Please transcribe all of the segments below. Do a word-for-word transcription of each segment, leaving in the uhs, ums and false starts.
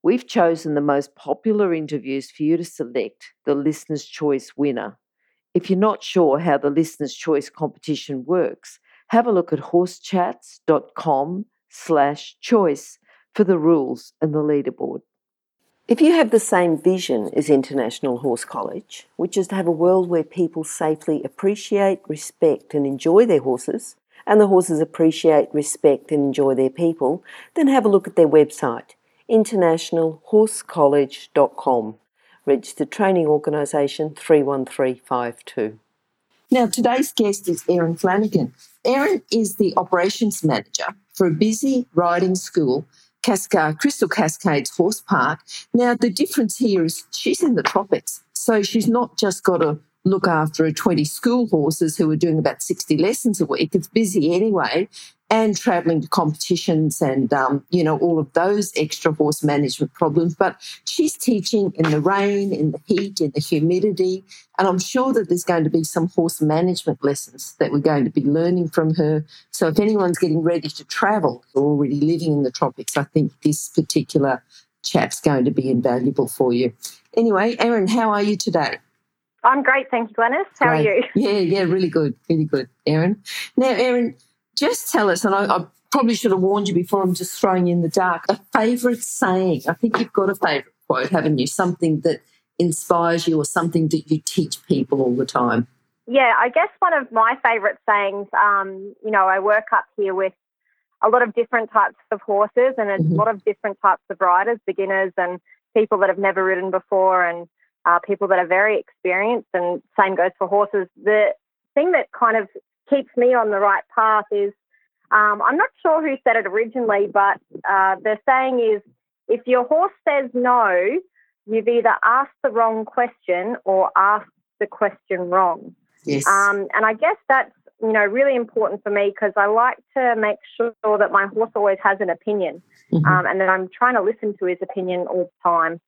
We've chosen the most popular interviews for you to select the Listener's Choice winner. If you're not sure how the Listener's Choice competition works, have a look at horsechats.com slash choice for the rules and the leaderboard. If you have the same vision as International Horse College, which is to have a world where people safely appreciate, respect and enjoy their horses, and the horses appreciate, respect and enjoy their people, then have a look at their website, international horse college dot com, registered training organisation three one three five two. Now, today's guest is Erin Flanagan. Erin is the operations manager for a busy riding school, Casca- Crystal Cascades Horse Park. Now, the difference here is she's in the tropics, so she's not just got to look after her twenty school horses who are doing about sixty lessons a week. It's busy anyway, and travelling to competitions and, um, you know, all of those extra horse management problems. But she's teaching in the rain, in the heat, in the humidity, and I'm sure that there's going to be some horse management lessons that we're going to be learning from her. So if anyone's getting ready to travel or already living in the tropics, I think this particular chat's going to be invaluable for you. Anyway, Erin, how are you today? I'm great, thank you, Glenys. How great. Are you? Yeah, yeah, really good, really good, Erin. Now, Erin, just tell us, and I, I probably should have warned you before, I'm just throwing you in the dark, a favourite saying. I think you've got a favourite quote, haven't you? Something that inspires you or something that you teach people all the time. Yeah, I guess one of my favourite sayings, um, you know, I work up here with a lot of different types of horses and a mm-hmm. lot of different types of riders, beginners and people that have never ridden before and uh, people that are very experienced, and same goes for horses. The thing that kind of keeps me on the right path is, um, I'm not sure who said it originally, but uh, the saying is, if your horse says no, you've either asked the wrong question or asked the question wrong. Yes. Um, and I guess that's, you know, really important for me because I like to make sure that my horse always has an opinion mm-hmm. um, and that I'm trying to listen to his opinion all the time.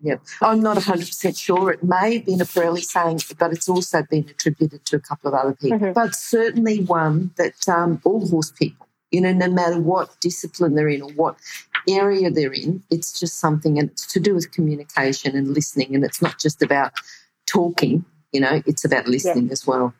Yeah, I'm not one hundred percent sure. It may have been a Pirelli saying, but it's also been attributed to a couple of other people. Mm-hmm. But certainly one that um, all horse people, you know, no matter what discipline they're in or what area they're in, it's just something, and it's to do with communication and listening, and it's not just about talking, you know, it's about listening yes. as well.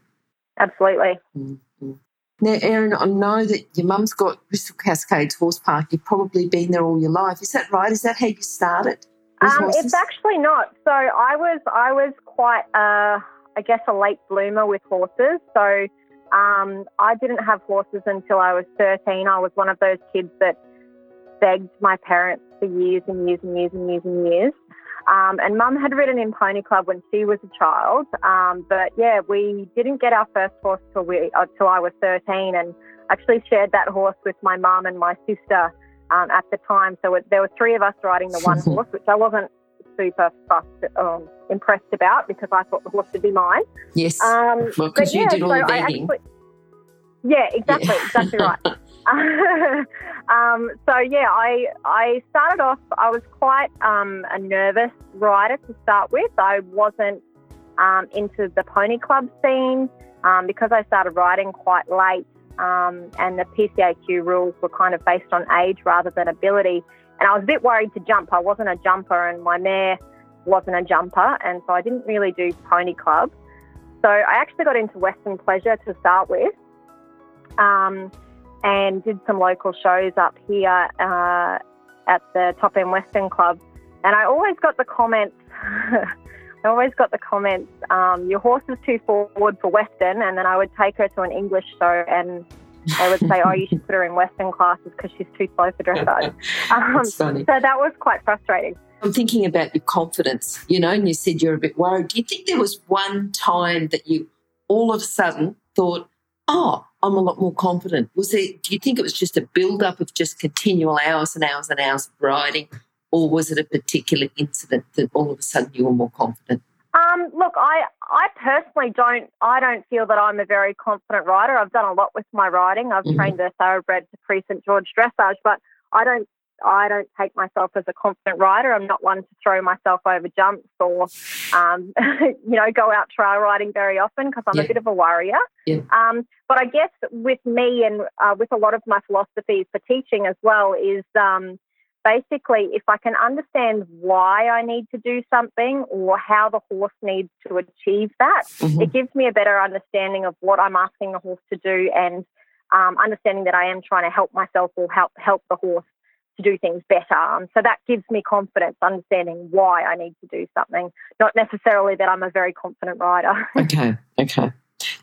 Absolutely. Mm-hmm. Now, Erin, I know that your mum's got Crystal Cascades Horse Park. You've probably been there all your life. Is that right? Is that how you started? Um, it's actually not. So I was I was quite, uh, I guess, a late bloomer with horses. So um, I didn't have horses until I was thirteen. I was one of those kids that begged my parents for years and years and years and years and years. Um, and Mum had ridden in Pony Club when she was a child. Um, but, yeah, we didn't get our first horse till, we, uh, till I was thirteen, and actually shared that horse with my mum and my sister Um, at the time. So it, there were three of us riding the one horse, which I wasn't super fussed, um, impressed about because I thought the horse should be mine. Yes, um, well, because you yeah, did all so the begging. Yeah, exactly, yeah. exactly right. um, so, yeah, I I started off, I was quite um, a nervous rider to start with. I wasn't um, into the pony club scene um, because I started riding quite late. Um, and the P C A Q rules were kind of based on age rather than ability. And I was a bit worried to jump. I wasn't a jumper and my mare wasn't a jumper. And so I didn't really do pony club. So I actually got into Western Pleasure to start with um, and did some local shows up here uh, at the Top End Western Club. And I always got the comments, I always got the comments, um, your horse is too forward for Western, and then I would take her to an English show and they would say, oh, you should put her in Western classes because she's too slow for dressage. Um, so that was quite frustrating. I'm thinking about your confidence, you know, and you said you're a bit worried. Do you think there was one time that you all of a sudden thought, oh, I'm a lot more confident? Was there, do you think it was just a build-up of just continual hours and hours and hours of riding, or was it a particular incident that all of a sudden you were more confident? Um, look, I, I personally don't I don't feel that I'm a very confident rider. I've done a lot with my riding. I've mm-hmm. trained a thoroughbred to Prix Saint Georges dressage, but I don't I don't take myself as a confident rider. I'm not one to throw myself over jumps or, um, you know, go out trail riding very often because I'm yeah. a bit of a worrier. Yeah. Um, but I guess with me and uh, with a lot of my philosophies for teaching as well is um, basically if I can understand why I need to do something or how the horse needs to achieve that, mm-hmm. it gives me a better understanding of what I'm asking the horse to do and um, understanding that I am trying to help myself or help help the horse to do things better. Um, so that gives me confidence, understanding why I need to do something, not necessarily that I'm a very confident rider. Okay, okay.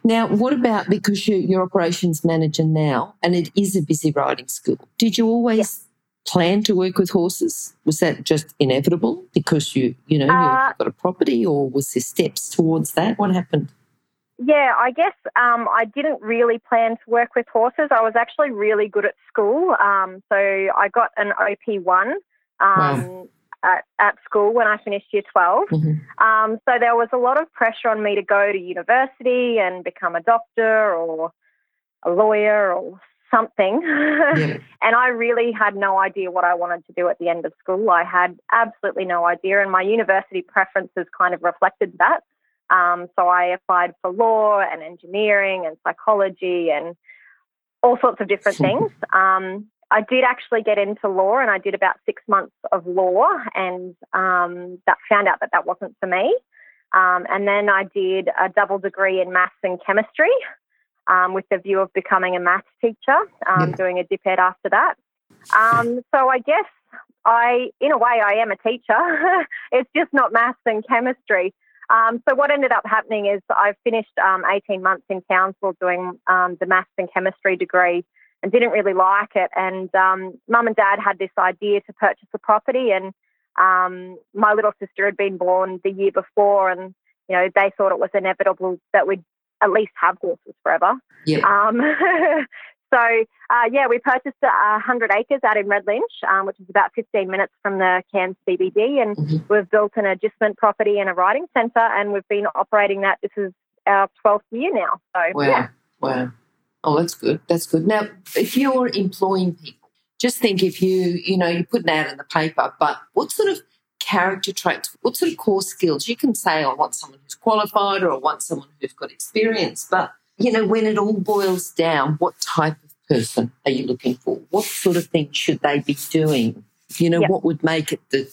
Now, what about, because you, you're operations manager now and it is a busy riding school, did you always yes. plan to work with horses? Was that just inevitable because you, you know, uh, you've got a property, or was there steps towards that? What happened? Yeah, I guess um, I didn't really plan to work with horses. I was actually really good at school. Um, so I got an O P one um, wow. at, at school when I finished year twelve. Mm-hmm. Um, so there was a lot of pressure on me to go to university and become a doctor or a lawyer or something. Yeah. And I really had no idea what I wanted to do at the end of school. I had absolutely no idea, and my university preferences kind of reflected that. Um, so I applied for law and engineering and psychology and all sorts of different things. Um, I did actually get into law, and I did about six months of law, and um, that found out that that wasn't for me. Um, and then I did a double degree in maths and chemistry um, with the view of becoming a maths teacher, um, yeah. doing a dip-ed after that. Um, so I guess I, in a way, I am a teacher. It's just not maths and chemistry. Um, so what ended up happening is I finished um, eighteen months in Townsville doing um, the maths and chemistry degree and didn't really like it. And um, mum and dad had this idea to purchase a property, and um, my little sister had been born the year before, and, you know, they thought it was inevitable that we'd at least have horses forever. Yeah. Um, so, uh, yeah, we purchased one hundred acres out in Red Lynch, um, which is about fifteen minutes from the Cairns C B D, and mm-hmm. we've built an adjustment property and a riding centre, and we've been operating that. This is our twelfth year now. So, wow. Yeah. Wow. Oh, that's good. That's good. Now, if you're employing people, just think if you, you know, you put an ad in the paper, but what sort of character traits, what sort of core skills? You can say, I want someone who's qualified, or I want someone who's got experience, but, you know, when it all boils down, what type of person are you looking for? What sort of thing should they be doing? You know, yep. what would make it that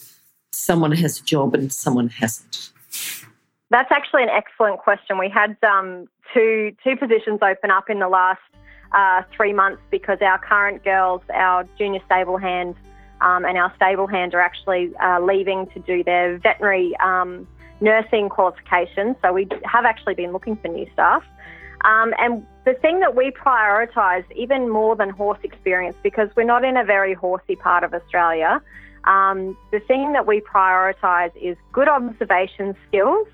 someone has a job and someone hasn't? That's actually an excellent question. We had um, two two positions open up in the last uh, three months because our current girls, our junior stable hand um, and our stable hand, are actually uh, leaving to do their veterinary um, nursing qualifications. So we have actually been looking for new staff. Um, and the thing that we prioritised even more than horse experience, because we're not in a very horsey part of Australia, um, the thing that we prioritise is good observation skills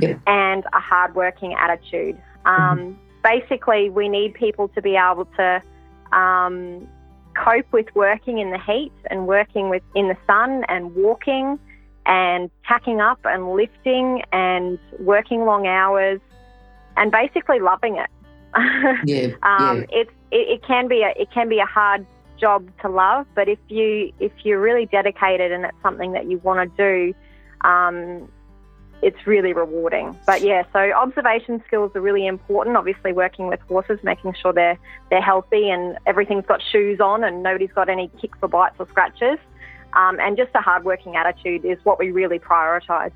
yeah. and a hardworking attitude. Um, mm-hmm. Basically, we need people to be able to um, cope with working in the heat and working with in the sun and walking and tacking up and lifting and working long hours. And basically loving it. yeah, um, yeah. It's it, it can be a it can be a hard job to love, but if you if you're really dedicated and it's something that you want to do, um, it's really rewarding. But yeah, so observation skills are really important. Obviously, working with horses, making sure they're they're healthy and everything's got shoes on and nobody's got any kicks or bites or scratches, um, and just a hardworking attitude is what we really prioritise.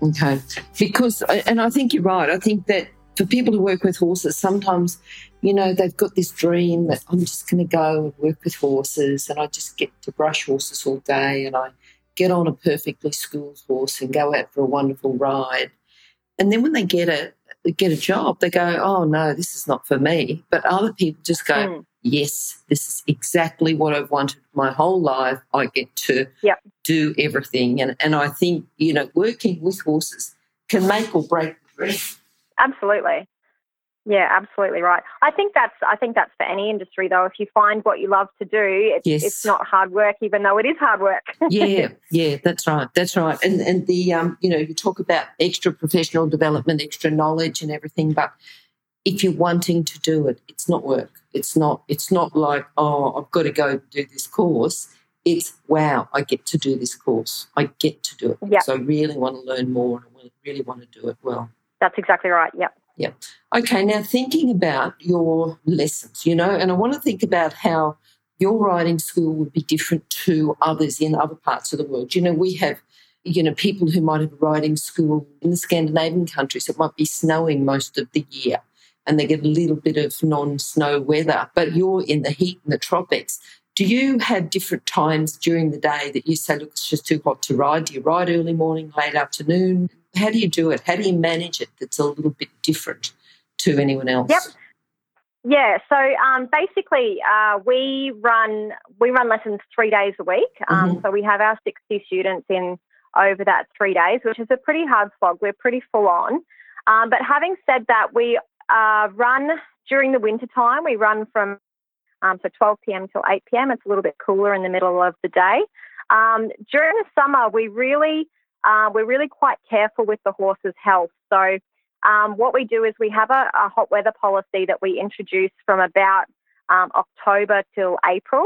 Okay, because and I think you're right. I think that. For people who work with horses, sometimes, you know, they've got this dream that I'm just going to go and work with horses and I just get to brush horses all day and I get on a perfectly schooled horse and go out for a wonderful ride. And then when they get a get a job, they go, oh, no, this is not for me. But other people just go, mm. yes, this is exactly what I've wanted my whole life. I get to yep. do everything. And, and I think, you know, working with horses can make or break the dream. Absolutely. Yeah, absolutely right. I think that's I think that's for any industry though. If you find what you love to do, it's, yes. it's not hard work, even though it is hard work. yeah, yeah, that's right, that's right. And and the um, you know, you talk about extra professional development, extra knowledge, and everything. But if you're wanting to do it, it's not work. It's not. It's not like oh, I've got to go do this course. It's wow, I get to do this course. I get to do it. Yep. So I really want to learn more, and I really want to do it well. That's exactly right. Yep. Yeah. Okay, now thinking about your lessons, you know, and I want to think about how your riding school would be different to others in other parts of the world. You know, we have, you know, people who might have a riding school in the Scandinavian countries. It might be snowing most of the year and they get a little bit of non-snow weather, but you're in the heat in the tropics. Do you have different times during the day that you say, look, it's just too hot to ride? Do you ride early morning, late afternoon? How do you do it? How do you manage it that's a little bit different to anyone else? Yep. Yeah, so um, basically uh, we run we run lessons three days a week. Um, mm-hmm. So we have our sixty students in over that three days, which is a pretty hard slog. We're pretty full on. Um, but having said that, we uh, run during the winter time. We run from um, so twelve p.m. till eight p.m. It's a little bit cooler in the middle of the day. Um, during the summer, we really... Uh, we're really quite careful with the horse's health. So um, what we do is we have a, a hot weather policy that we introduce from about um, October till April.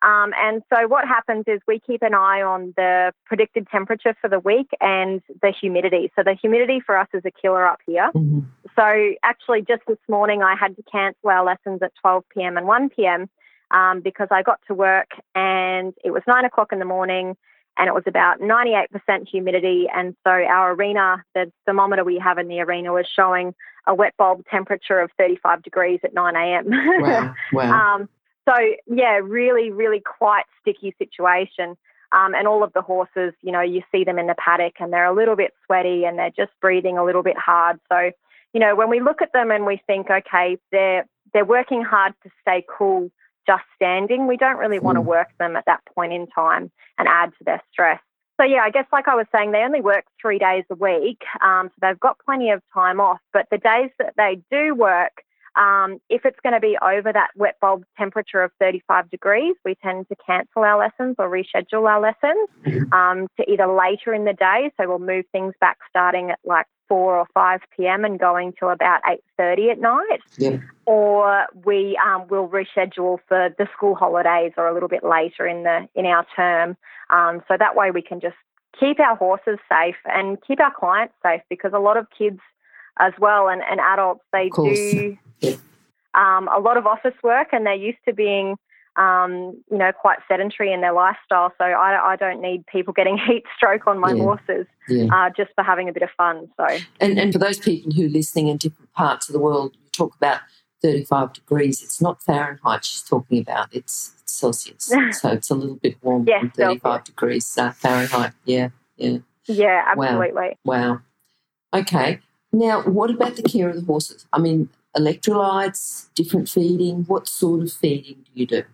Um, and so what happens is we keep an eye on the predicted temperature for the week and the humidity. So the humidity for us is a killer up here. Mm-hmm. So actually just this morning I had to cancel our lessons at twelve p.m. and one p.m. Um, because I got to work and it was nine o'clock in the morning. And it was about ninety-eight percent humidity. And so our arena, the thermometer we have in the arena was showing a wet bulb temperature of thirty-five degrees at nine a.m. Wow, wow. um, so, yeah, really, really quite sticky situation. Um, and all of the horses, you know, you see them in the paddock and they're a little bit sweaty and they're just breathing a little bit hard. So, you know, when we look at them and we think, okay, they're they're working hard to stay cool just standing, we don't really want to work them at that point in time and add to their stress. So, yeah, I guess like I was saying, they only work three days a week, um, so they've got plenty of time off. But the days that they do work, um, if it's going to be over that wet bulb temperature of thirty-five degrees, we tend to cancel our lessons or reschedule our lessons um, to either later in the day, so we'll move things back starting at like four or five p.m. and going till about eight thirty at night. Yeah. Or we um, will reschedule for the school holidays or a little bit later in the in our term. Um, so that way we can just keep our horses safe and keep our clients safe, because a lot of kids as well and, and adults, they do yeah. um, a lot of office work and they're used to being Um, you know, quite sedentary in their lifestyle. So I, I don't need people getting heat stroke on my yeah, horses yeah. Uh, just for having a bit of fun. So, and, and for those people who are listening in different parts of the world, you talk about thirty-five degrees. It's not Fahrenheit she's talking about. It's, it's Celsius. So it's a little bit warmer yes, than thirty-five Celsius. Degrees uh, Fahrenheit. Yeah, yeah. Yeah, absolutely. Wow. wow. Okay. Now, what about the care of the horses? I mean, electrolytes, different feeding. What sort of feeding do you do?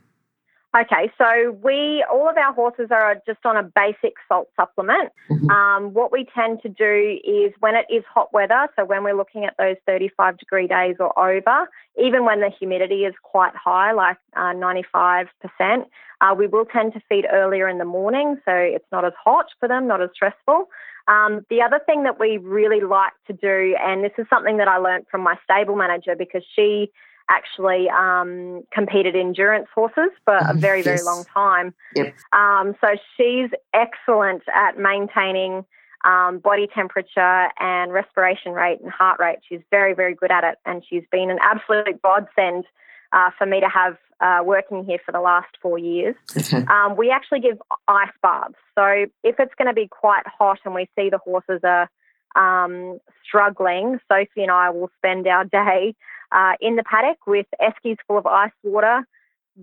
Okay, so we all of our horses are just on a basic salt supplement. Mm-hmm. Um, what we tend to do is when it is hot weather, so when we're looking at those thirty-five degree days or over, even when the humidity is quite high, like uh, ninety-five percent, uh, we will tend to feed earlier in the morning, so it's not as hot for them, not as stressful. Um, the other thing that we really like to do, and this is something that I learned from my stable manager because she actually um, competed endurance horses for a very, very yes. long time. Yep. Um, so she's excellent at maintaining um, body temperature and respiration rate and heart rate. She's very, very good at it, and she's been an absolute godsend uh, for me to have uh, working here for the last four years. Mm-hmm. Um, we actually give ice baths. So if it's going to be quite hot and we see the horses are um, struggling, Sophie and I will spend our day Uh, in the paddock with eskies full of ice water,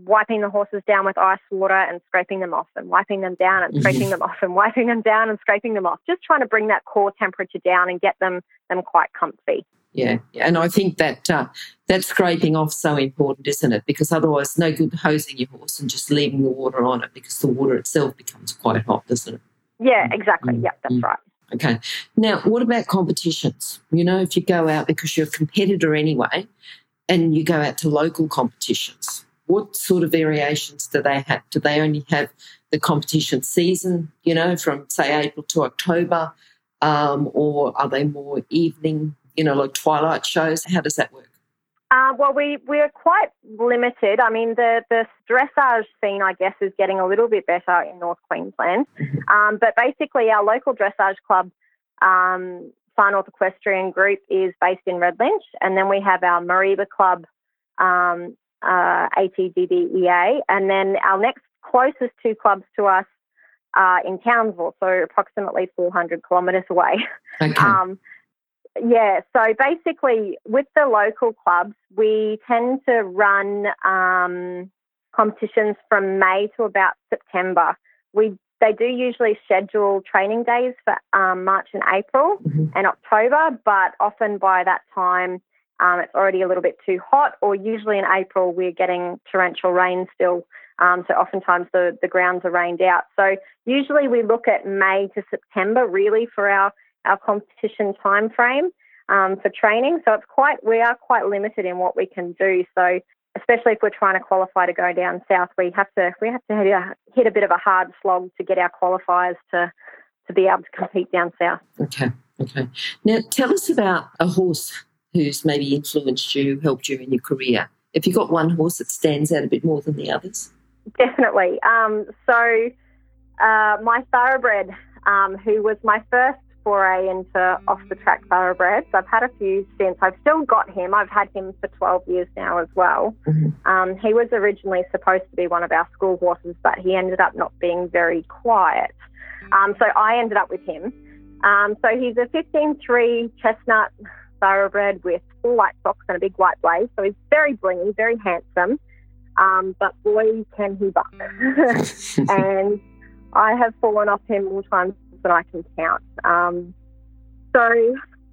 wiping the horses down with ice water and scraping them off and wiping them down and scraping them off and wiping them down and scraping them off, just trying to bring that core temperature down and get them them quite comfy. Yeah, and I think that uh, that scraping off so important, isn't it? Because otherwise no good hosing your horse and just leaving the water on it because the water itself becomes quite hot, doesn't it? Yeah, exactly. Mm-hmm. Yep, that's right. Okay. Now, what about competitions? You know, if you go out because you're a competitor anyway and you go out to local competitions, what sort of variations do they have? Do they only have the competition season, you know, from, say, April to October, um, or are they more evening, you know, like twilight shows? How does that work? Uh, well, we, we're quite limited. I mean, the, the dressage scene, I guess, is getting a little bit better in North Queensland. Um, but basically our local dressage club, um, Far North Equestrian Group, is based in Red Lynch. And then we have our Mariba Club, um, uh, A T D B E A. And then our next closest two clubs to us are in Townsville, so approximately four hundred kilometres away. Okay. Um, Yeah, so basically with the local clubs, we tend to run um, competitions from May to about September. We They do usually schedule training days for um, March and April mm-hmm. and October, but often by that time um, it's already a little bit too hot, or usually in April we're getting torrential rain still, um, so oftentimes the, the grounds are rained out. So usually we look at May to September really for our our competition time frame um, for training. So it's quite, we are quite limited in what we can do. So especially if we're trying to qualify to go down south, we have to we have to hit a, hit a bit of a hard slog to get our qualifiers to, to be able to compete down south. Okay, okay. Now tell us about a horse who's maybe influenced you, helped you in your career. If you've got one horse that stands out a bit more than the others? Definitely. Um, so uh, my thoroughbred, um, who was my first foray into off-the-track thoroughbreds. I've had a few since. I've still got him. I've had him for twelve years now as well. Mm-hmm. Um, he was originally supposed to be one of our school horses, but he ended up not being very quiet. Um, so I ended up with him. Um, so he's a fifteen three chestnut thoroughbred with full white socks and a big white blaze. So he's very blingy, very handsome, um, but boy, can he buck. And I have fallen off him all times that I can count. Um, so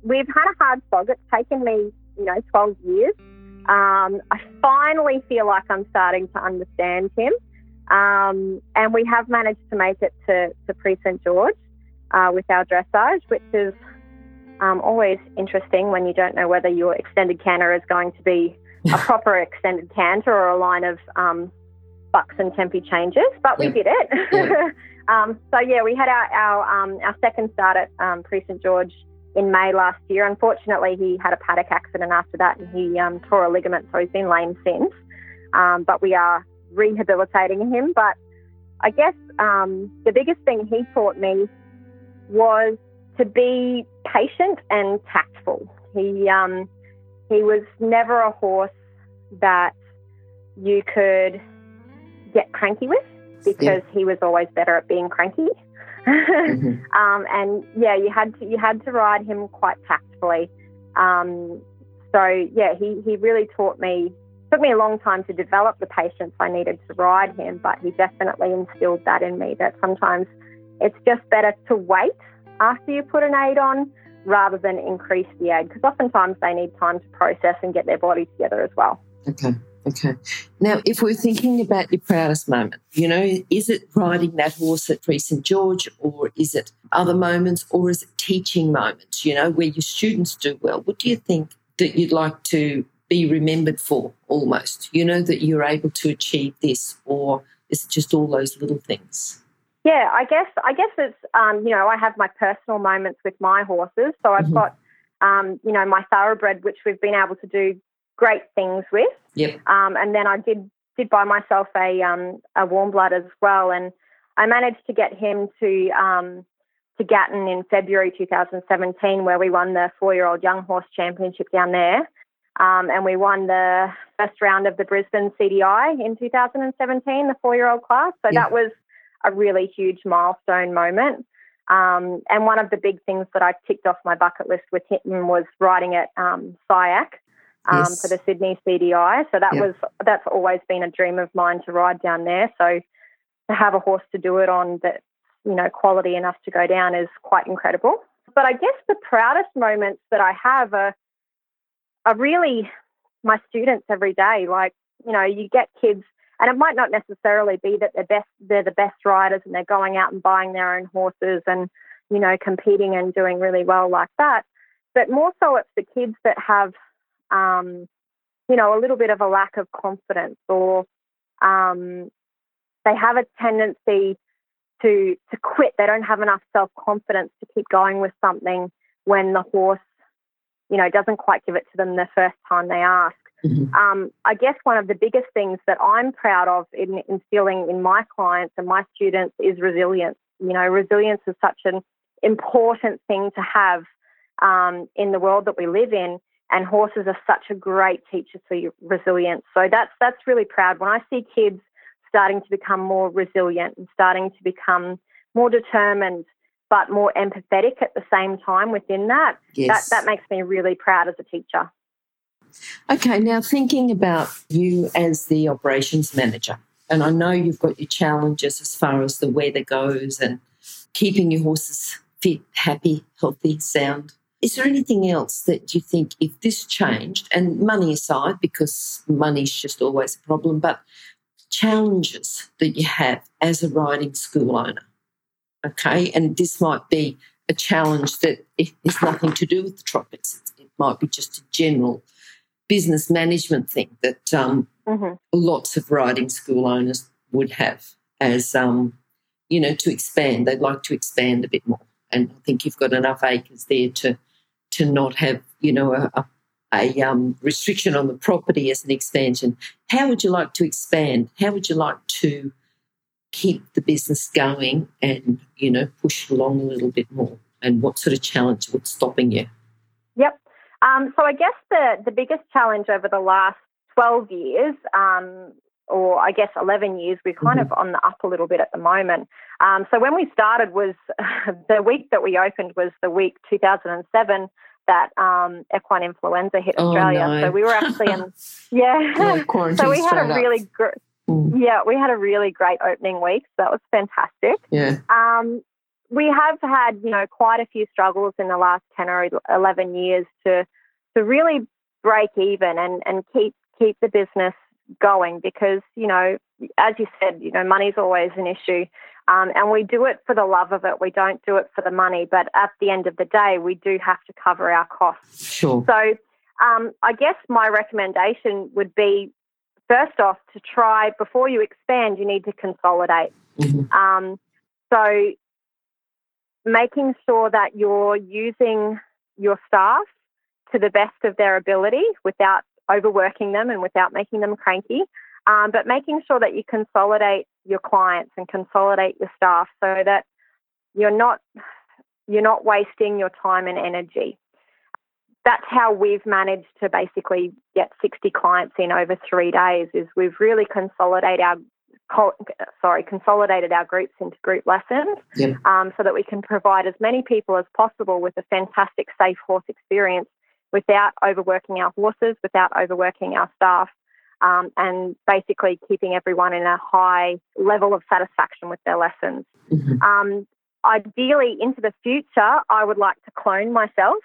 we've had a hard slog. It's taken me, you know, twelve years. Um, I finally feel like I'm starting to understand him. Um, and we have managed to make it to, to Prix Saint Georges uh, with our dressage, which is um, always interesting when you don't know whether your extended canter is going to be a proper extended canter or a line of um, bucks and tempi changes, but yeah. we did it. Yeah. Um, so, yeah, we had our our, um, our second start at um, Prix Saint Georges in May last year. Unfortunately, he had a paddock accident after that and he um, tore a ligament, so he's been lame since. Um, but we are rehabilitating him. But I guess um, the biggest thing he taught me was to be patient and tactful. He, um, he was never a horse that you could get cranky with, because yeah. he was always better at being cranky. mm-hmm. um, and, yeah, you had to you had to ride him quite tactfully. Um, so, yeah, he, he really taught me, took me a long time to develop the patience I needed to ride him, but he definitely instilled that in me, that sometimes it's just better to wait after you put an aid on rather than increase the aid, because oftentimes they need time to process and get their body together as well. Okay. Okay. Now, if we're thinking about your proudest moment, you know, is it riding that horse at Prix Saint Georges, or is it other moments, or is it teaching moments, you know, where your students do well? What do you think that you'd like to be remembered for almost, you know, that you're able to achieve this, or is it just all those little things? Yeah, I guess I guess it's, um, you know, I have my personal moments with my horses. So I've mm-hmm. got, um, you know, my thoroughbred, which we've been able to do great things with. Yep. Um, and then I did did buy myself a um, a warm blood as well, and I managed to get him to um, to Gatton in February two thousand seventeen, where we won the four-year-old young horse championship down there, um, and we won the first round of the Brisbane C D I in two thousand seventeen, the four-year-old class. So yep. that was a really huge milestone moment, um, and one of the big things that I ticked off my bucket list with him was riding at um, S I A C. Um, yes. For the Sydney C D I, so that yep. was that's always been a dream of mine to ride down there. So to have a horse to do it on that, you know, quality enough to go down is quite incredible. But I guess the proudest moments that I have are are really my students every day. Like, you know, you get kids, and it might not necessarily be that they're best, they're the best riders, and they're going out and buying their own horses and you know, competing and doing really well like that. But more so it's the kids that have, um, you know, a little bit of a lack of confidence, or um, they have a tendency to to quit. They don't have enough self-confidence to keep going with something when the horse, you know, doesn't quite give it to them the first time they ask. Mm-hmm. Um, I guess one of the biggest things that I'm proud of in instilling in my clients and my students is resilience. You know, resilience is such an important thing to have um, in the world that we live in, and horses are such a great teacher for resilience. So that's that's really proud. When I see kids starting to become more resilient and starting to become more determined but more empathetic at the same time within that, yes. that, that makes me really proud as a teacher. Okay, now thinking about you as the operations manager, and I know you've got your challenges as far as the weather goes and keeping your horses fit, happy, healthy, sound. Is there anything else that you think, if this changed, and money aside, because money's just always a problem, but challenges that you have as a riding school owner, okay? And this might be a challenge that it has nothing to do with the tropics. It might be just a general business management thing that um, mm-hmm. lots of riding school owners would have as, um, you know, to expand. They'd like to expand a bit more. And I think you've got enough acres there to to not have, you know, a, a um, restriction on the property as an expansion. How would you like to expand? How would you like to keep the business going and, you know, push it along a little bit more? And what sort of challenge would stopping you? Yep. Um, so I guess the, the biggest challenge over the last twelve years, um, or I guess eleven years, we're kind mm-hmm. of on the up a little bit at the moment. Um, so when we started was the week that we opened was the week two thousand seven that um, equine influenza hit Australia. Oh, no. So we were actually in yeah. yeah quarantine so we had a really gr- mm. yeah we had a really great opening week. So that was fantastic. Yeah. Um, We have had, you know, quite a few struggles in the last ten or eleven years to to really break even and, and keep keep the business going because, you know, as you said, you know, money's always an issue, um, and we do it for the love of it. We don't do it for the money, but at the end of the day, we do have to cover our costs. Sure. So um, I guess my recommendation would be, first off, to try, before you expand, you need to consolidate. Mm-hmm. Um, so... making sure that you're using your staff to the best of their ability without overworking them and without making them cranky, um, but making sure that you consolidate your clients and consolidate your staff so that you're not you're not wasting your time and energy. That's how we've managed to basically get sixty clients in over three days. Is we've really consolidated our Sorry, consolidated our groups into group lessons, yeah. um, so that we can provide as many people as possible with a fantastic, safe horse experience without overworking our horses, without overworking our staff, um, and basically keeping everyone in a high level of satisfaction with their lessons. Mm-hmm. Um, ideally, into the future, I would like to clone myself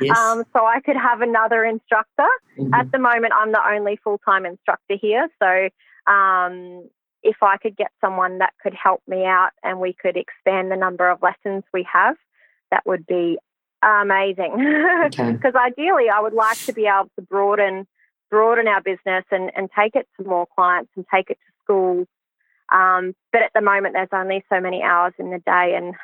yes. um, so I could have another instructor. Mm-hmm. At the moment, I'm the only full-time instructor here, so... Um, if I could get someone that could help me out and we could expand the number of lessons we have, that would be amazing. Because okay. ideally I would like to be able to broaden broaden our business and, and take it to more clients and take it to schools. Um, but at the moment there's only so many hours in the day and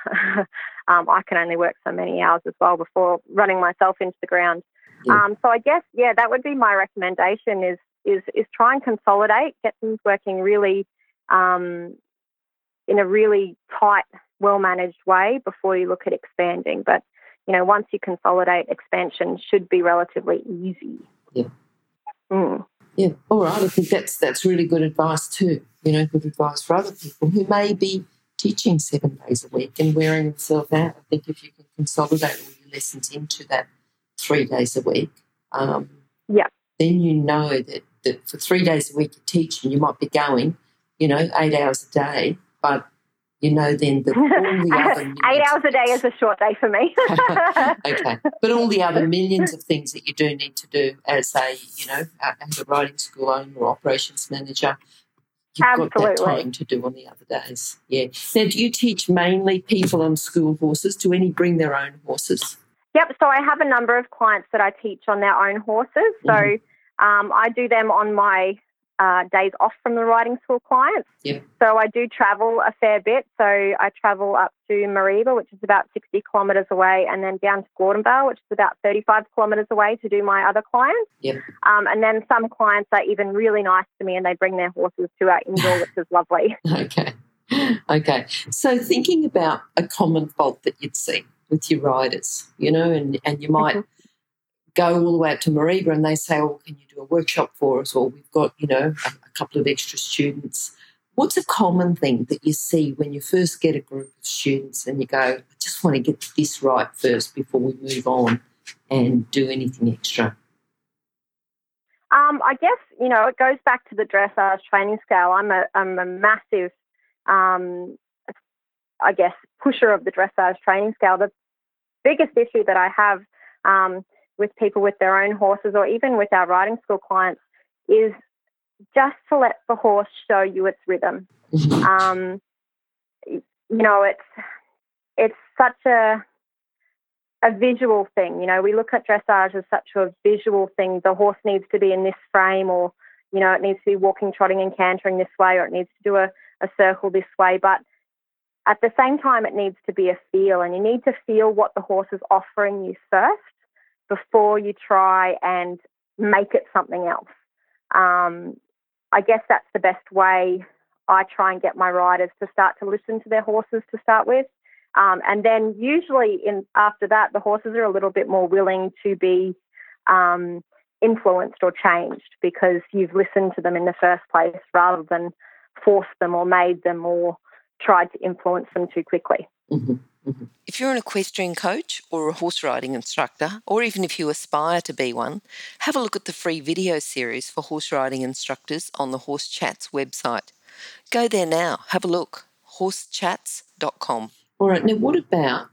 um, I can only work so many hours as well before running myself into the ground. Yeah. Um, so I guess, yeah, that would be my recommendation is, Is, is try and consolidate, get things working really um, in a really tight, well-managed way before you look at expanding. But, you know, once you consolidate, expansion should be relatively easy. Yeah. Mm. Yeah, all right. I think that's, that's really good advice too, you know, good advice for other people who may be teaching seven days a week and wearing themselves out. I think if you can consolidate all your lessons into that three days a week, um, yeah. then you know that That for three days a week you're teaching, you might be going, you know, eight hours a day, but you know then that all the other... eight hours a day is a short day for me. Okay. But all the other millions of things that you do need to do as a, you know, as a riding school owner or operations manager, you've Absolutely. got that time to do on the other days. Yeah. Now, do you teach mainly people on school horses? Do any bring their own horses? Yep. So I have a number of clients that I teach on their own horses. So mm-hmm. um, I do them on my uh, days off from the riding school clients. Yep. So I do travel a fair bit. So I travel up to Mareeba, which is about sixty kilometres away, and then down to Gordonvale, which is about thirty-five kilometres away, to do my other clients. Yep. Um, and then some clients are even really nice to me and they bring their horses to our indoor, which is lovely. Okay. Okay. So thinking about a common fault that you'd see with your riders, you know, and, and you might mm-hmm. go all the way up to Mareeba and they say, oh, can you do a workshop for us? Or we've got, you know, a, a couple of extra students. What's a common thing that you see when you first get a group of students and you go, I just want to get this right first before we move on and do anything extra? Um, I guess, you know, it goes back to the dressage training scale. I'm a, I'm a massive, um, I guess, pusher of the dressage training scale. The biggest issue that I have um, with people with their own horses or even with our riding school clients is just to let the horse show you its rhythm. Um, you know, it's it's such a a visual thing. You know, we look at dressage as such a visual thing. The horse needs to be in this frame, or, you know, it needs to be walking, trotting and cantering this way, or it needs to do a, a circle this way. But at the same time, it needs to be a feel, and you need to feel what the horse is offering you first before you try and make it something else. Um, I guess that's the best way I try and get my riders to start to listen to their horses to start with. Um, and then usually in after that, the horses are a little bit more willing to be um, influenced or changed because you've listened to them in the first place rather than forced them or made them or tried to influence them too quickly. Mm-hmm. Mm-hmm. If you're an equestrian coach or a horse riding instructor, or even if you aspire to be one, have a look at the free video series for horse riding instructors on the Horse Chats website. Go there now, have a look, horse chats dot com. All right, now what about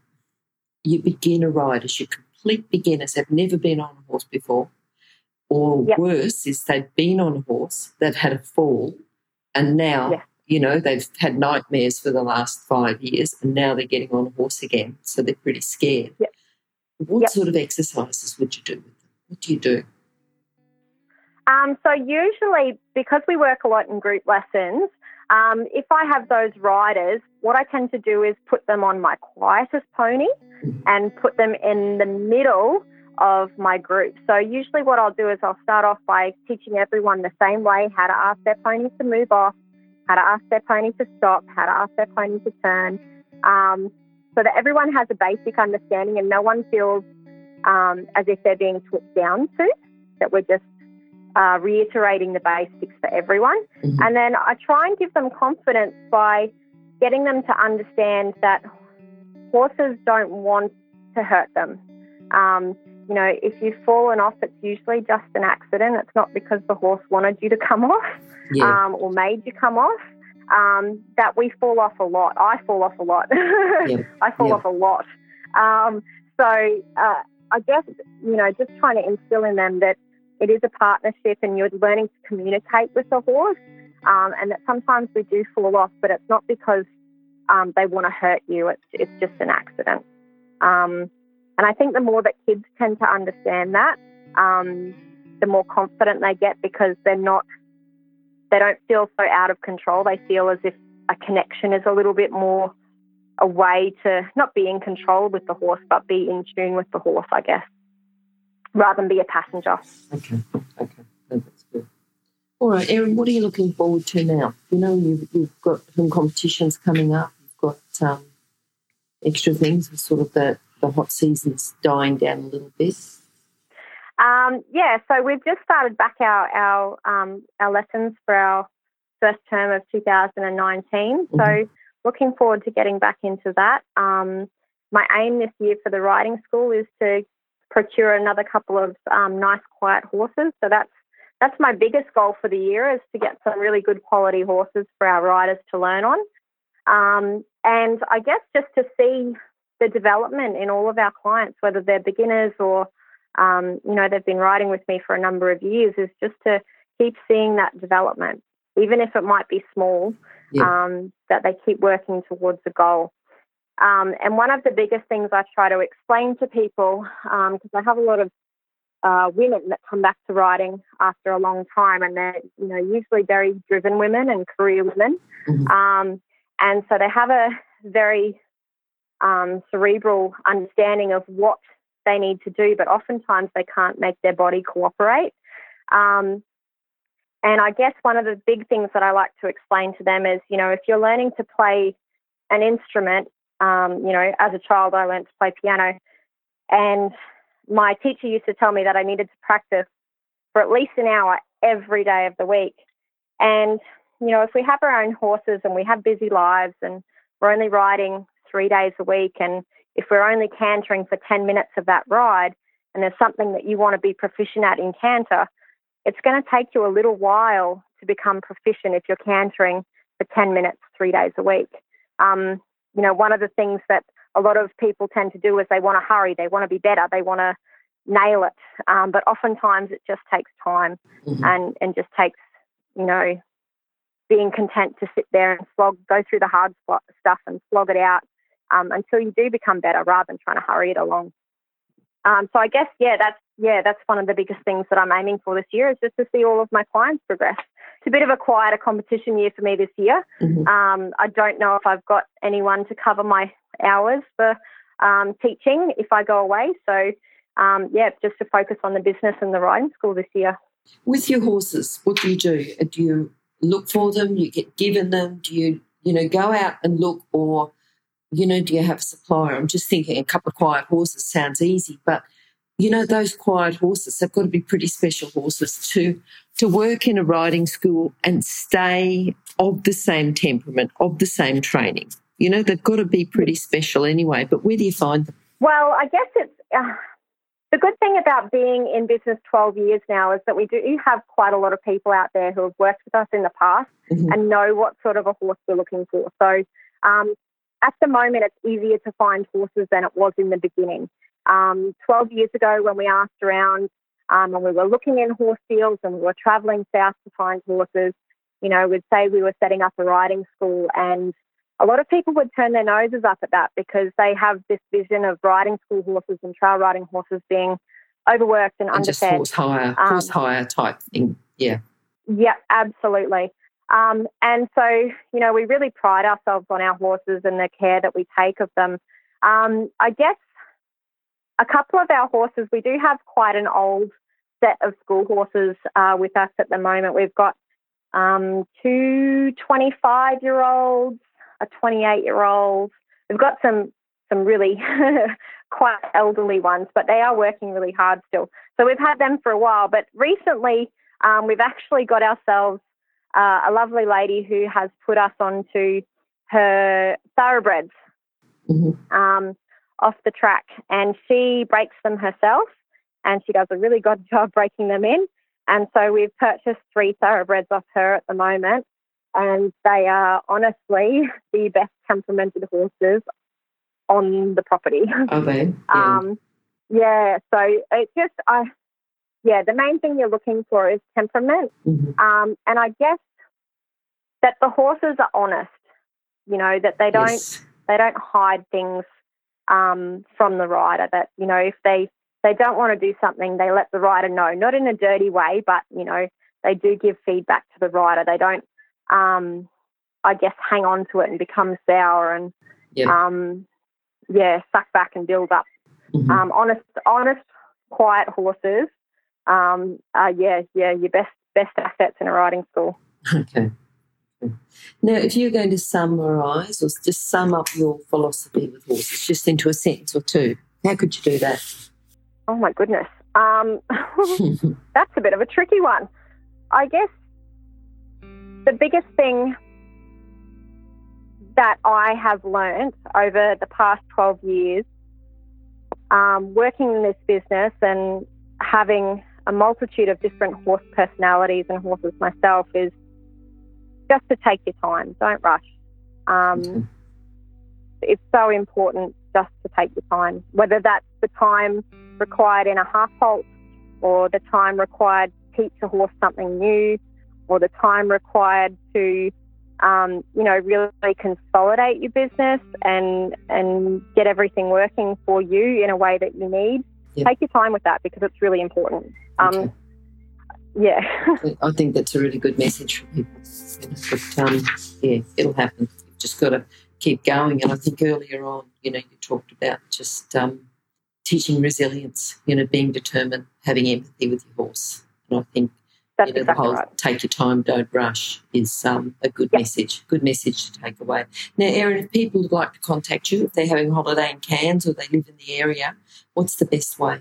your beginner riders, your complete beginners, have never been on a horse before, or yep. worse is they've been on a horse, they've had a fall, and now... Yes. You know, they've had nightmares for the last five years and now they're getting on a horse again, so they're pretty scared. Yep. What yep. sort of exercises would you do with them? What do you do? Um, so usually, because we work a lot in group lessons, um, if I have those riders, what I tend to do is put them on my quietest pony mm-hmm. and put them in the middle of my group. So usually what I'll do is I'll start off by teaching everyone the same way, how to ask their ponies to move off, how to ask their pony to stop, how to ask their pony to turn, um, so that everyone has a basic understanding and no one feels um, as if they're being talked down to, that we're just uh, reiterating the basics for everyone. Mm-hmm. And then I try and give them confidence by getting them to understand that horses don't want to hurt them. Um, you know, if you've fallen off, it's usually just an accident. It's not because the horse wanted you to come off. Yeah. Um, or made you come off, um, that we fall off a lot. I fall off a lot. yeah. I fall yeah. off a lot. Um, so uh, I guess, you know, just trying to instill in them that it is a partnership and you're learning to communicate with the horse, um, and that sometimes we do fall off, but it's not because um, they want to hurt you. It's, it's just an accident. Um, and I think the more that kids tend to understand that, um, the more confident they get because they're not... They don't feel so out of control. They feel as if a connection is a little bit more a way to not be in control with the horse, but be in tune with the horse, I guess, rather than be a passenger. Okay, okay, that's good. All right, Erin, what are you looking forward to now? You know, you've, you've got some competitions coming up. You've got um, extra things. With sort of the, the hot season's dying down a little bit. Um, yeah, so we've just started back our our, um, our lessons for our first term of two thousand nineteen. Mm-hmm. So looking forward to getting back into that. Um, my aim this year for the riding school is to procure another couple of um, nice, quiet horses. So that's that's my biggest goal for the year, is to get some really good quality horses for our riders to learn on. Um, and I guess just to see the development in all of our clients, whether they're beginners or Um, you know, they've been riding with me for a number of years, is just to keep seeing that development. even if it might be small, yeah. um, that they keep working towards a goal. Um, and one of the biggest things I try to explain to people, because um, I have a lot of uh, women that come back to riding after a long time, and they're, you know, usually very driven women and career women. Mm-hmm. Um, and so they have a very um, cerebral understanding of what they need to do, but oftentimes they can't make their body cooperate. Um, and I guess one of the big things that I like to explain to them is, you know, if you're learning to play an instrument, um, you know, as a child I learned to play piano, and my teacher used to tell me that I needed to practice for at least an hour every day of the week. And, you know, if we have our own horses and we have busy lives and we're only riding three days a week, and if we're only cantering for ten minutes of that ride, and there's something that you want to be proficient at in canter, it's going to take you a little while to become proficient if you're cantering for ten minutes, three days a week. Um, you know, one of the things that a lot of people tend to do is they want to hurry, they want to be better, they want to nail it. Um, but oftentimes it just takes time, mm-hmm. and, and just takes, you know, being content to sit there and slog, go through the hard stuff and slog it out um, until you do become better, rather than trying to hurry it along. Um, so I guess, yeah, that's yeah, that's one of the biggest things that I'm aiming for this year, is just to see all of my clients progress. It's a bit of a quieter competition year for me this year. Mm-hmm. Um, I don't know if I've got anyone to cover my hours for um, teaching if I go away. So, um, yeah, just to focus on the business and the riding school this year. With your horses, what do you do? Do you look for them? Do you get given them? Do you, you know, go out and look, or... you know, do you have a supplier? I'm just thinking a couple of quiet horses sounds easy, but, you know, those quiet horses, they've got to be pretty special horses to to work in a riding school and stay of the same temperament, of the same training. You know, they've got to be pretty special anyway, but where do you find them? Well, I guess it's uh, the good thing about being in business twelve years now is that we do have quite a lot of people out there who have worked with us in the past, mm-hmm. and know what sort of a horse we're looking for. So, um at the moment, it's easier to find horses than it was in the beginning. Um, twelve years ago, when we asked around um, and we were looking in horse fields and we were travelling south to find horses, you know, we'd say we were setting up a riding school, and a lot of people would turn their noses up at that because they have this vision of riding school horses and trail riding horses being overworked and, and underfed. Just horse hire, um, horse hire type thing, yeah. Yeah, absolutely. Um, and so, you know, we really pride ourselves on our horses and the care that we take of them. Um, I guess a couple of our horses, we do have quite an old set of school horses uh, with us at the moment. We've got um, two twenty-five-year-olds, a twenty-eight-year-old. We've got some, some really quite elderly ones, but they are working really hard still. So we've had them for a while, but recently um, we've actually got ourselves Uh, a lovely lady who has put us onto her thoroughbreds, mm-hmm. um, off the track, and she breaks them herself, and she does a really good job breaking them in. And so we've purchased three thoroughbreds off her at the moment, and they are honestly the best temperamented horses on the property. Are they? Yeah. Um, yeah. So it just I. Yeah, the main thing you're looking for is temperament. Mm-hmm. Um, and I guess that the horses are honest, you know, that they don't yes. they don't hide things um, from the rider, that, you know, if they, they don't want to do something, they let the rider know, not in a dirty way, but, you know, they do give feedback to the rider. They don't, um, I guess, hang on to it and become sour and, yeah, um, yeah suck back and build up. Mm-hmm. Um, honest, honest, quiet horses. Um, uh, yeah, yeah, your best best assets in a riding school. Okay. Now, if you're going to summarise or just sum up your philosophy with horses just into a sentence or two, how could you do that? Oh, my goodness. Um, that's a bit of a tricky one. I guess the biggest thing that I have learned over the past twelve years um, working in this business and having a multitude of different horse personalities and horses myself is just to take your time. Don't rush. Um, mm-hmm. It's so important just to take your time, whether that's the time required in a half halt or the time required to teach a horse something new or the time required to, um, you know, really consolidate your business and and get everything working for you in a way that you need. Yep. Take your time with that because it's really important. Um, okay. Yeah. I think that's a really good message for people. But, um, yeah, it'll happen. You've just got to keep going. And I think earlier on, you know, you talked about just um, teaching resilience, you know, being determined, having empathy with your horse. And I think, that's you know, exactly the whole right. Take your time, don't rush is um, a good yep. message, good message to take away. Now, Erin, if people would like to contact you, if they're having a holiday in Cairns or they live in the area, what's the best way?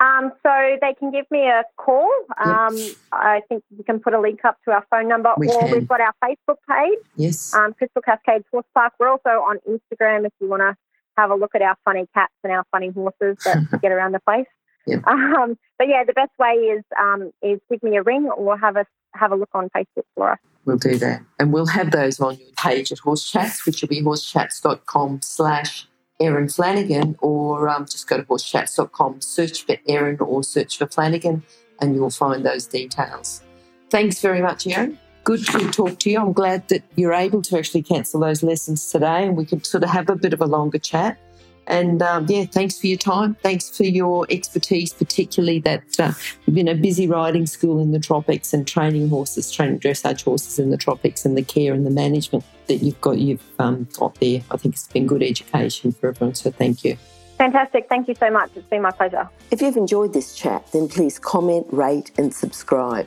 Um, so they can give me a call. Um, yes. I think you can put a link up to our phone number we or can. We've got our Facebook page, yes. um, Crystal Cascades Horse Park. We're also on Instagram if you want to have a look at our funny cats and our funny horses that get around the place. Yeah. Um, but, yeah, the best way is um, is give me a ring or have a, have a look on Facebook for us. We'll do that. And we'll have those on your page at Horse Chats, which will be horsechats.com slash Erin Flanagan, or um, just go to horsechats dot com, search for Erin or search for Flanagan, and you'll find those details. Thanks very much, Erin. Good to talk to you. I'm glad that you're able to actually cancel those lessons today and we could sort of have a bit of a longer chat. And, um, yeah, thanks for your time. Thanks for your expertise, particularly that uh, you've been a busy riding school in the tropics and training horses, training dressage horses in the tropics, and the care and the management that you've got, you've um, got there. I think it's been good education for everyone, so thank you. Fantastic. Thank you so much. It's been my pleasure. If you've enjoyed this chat, then please comment, rate and subscribe.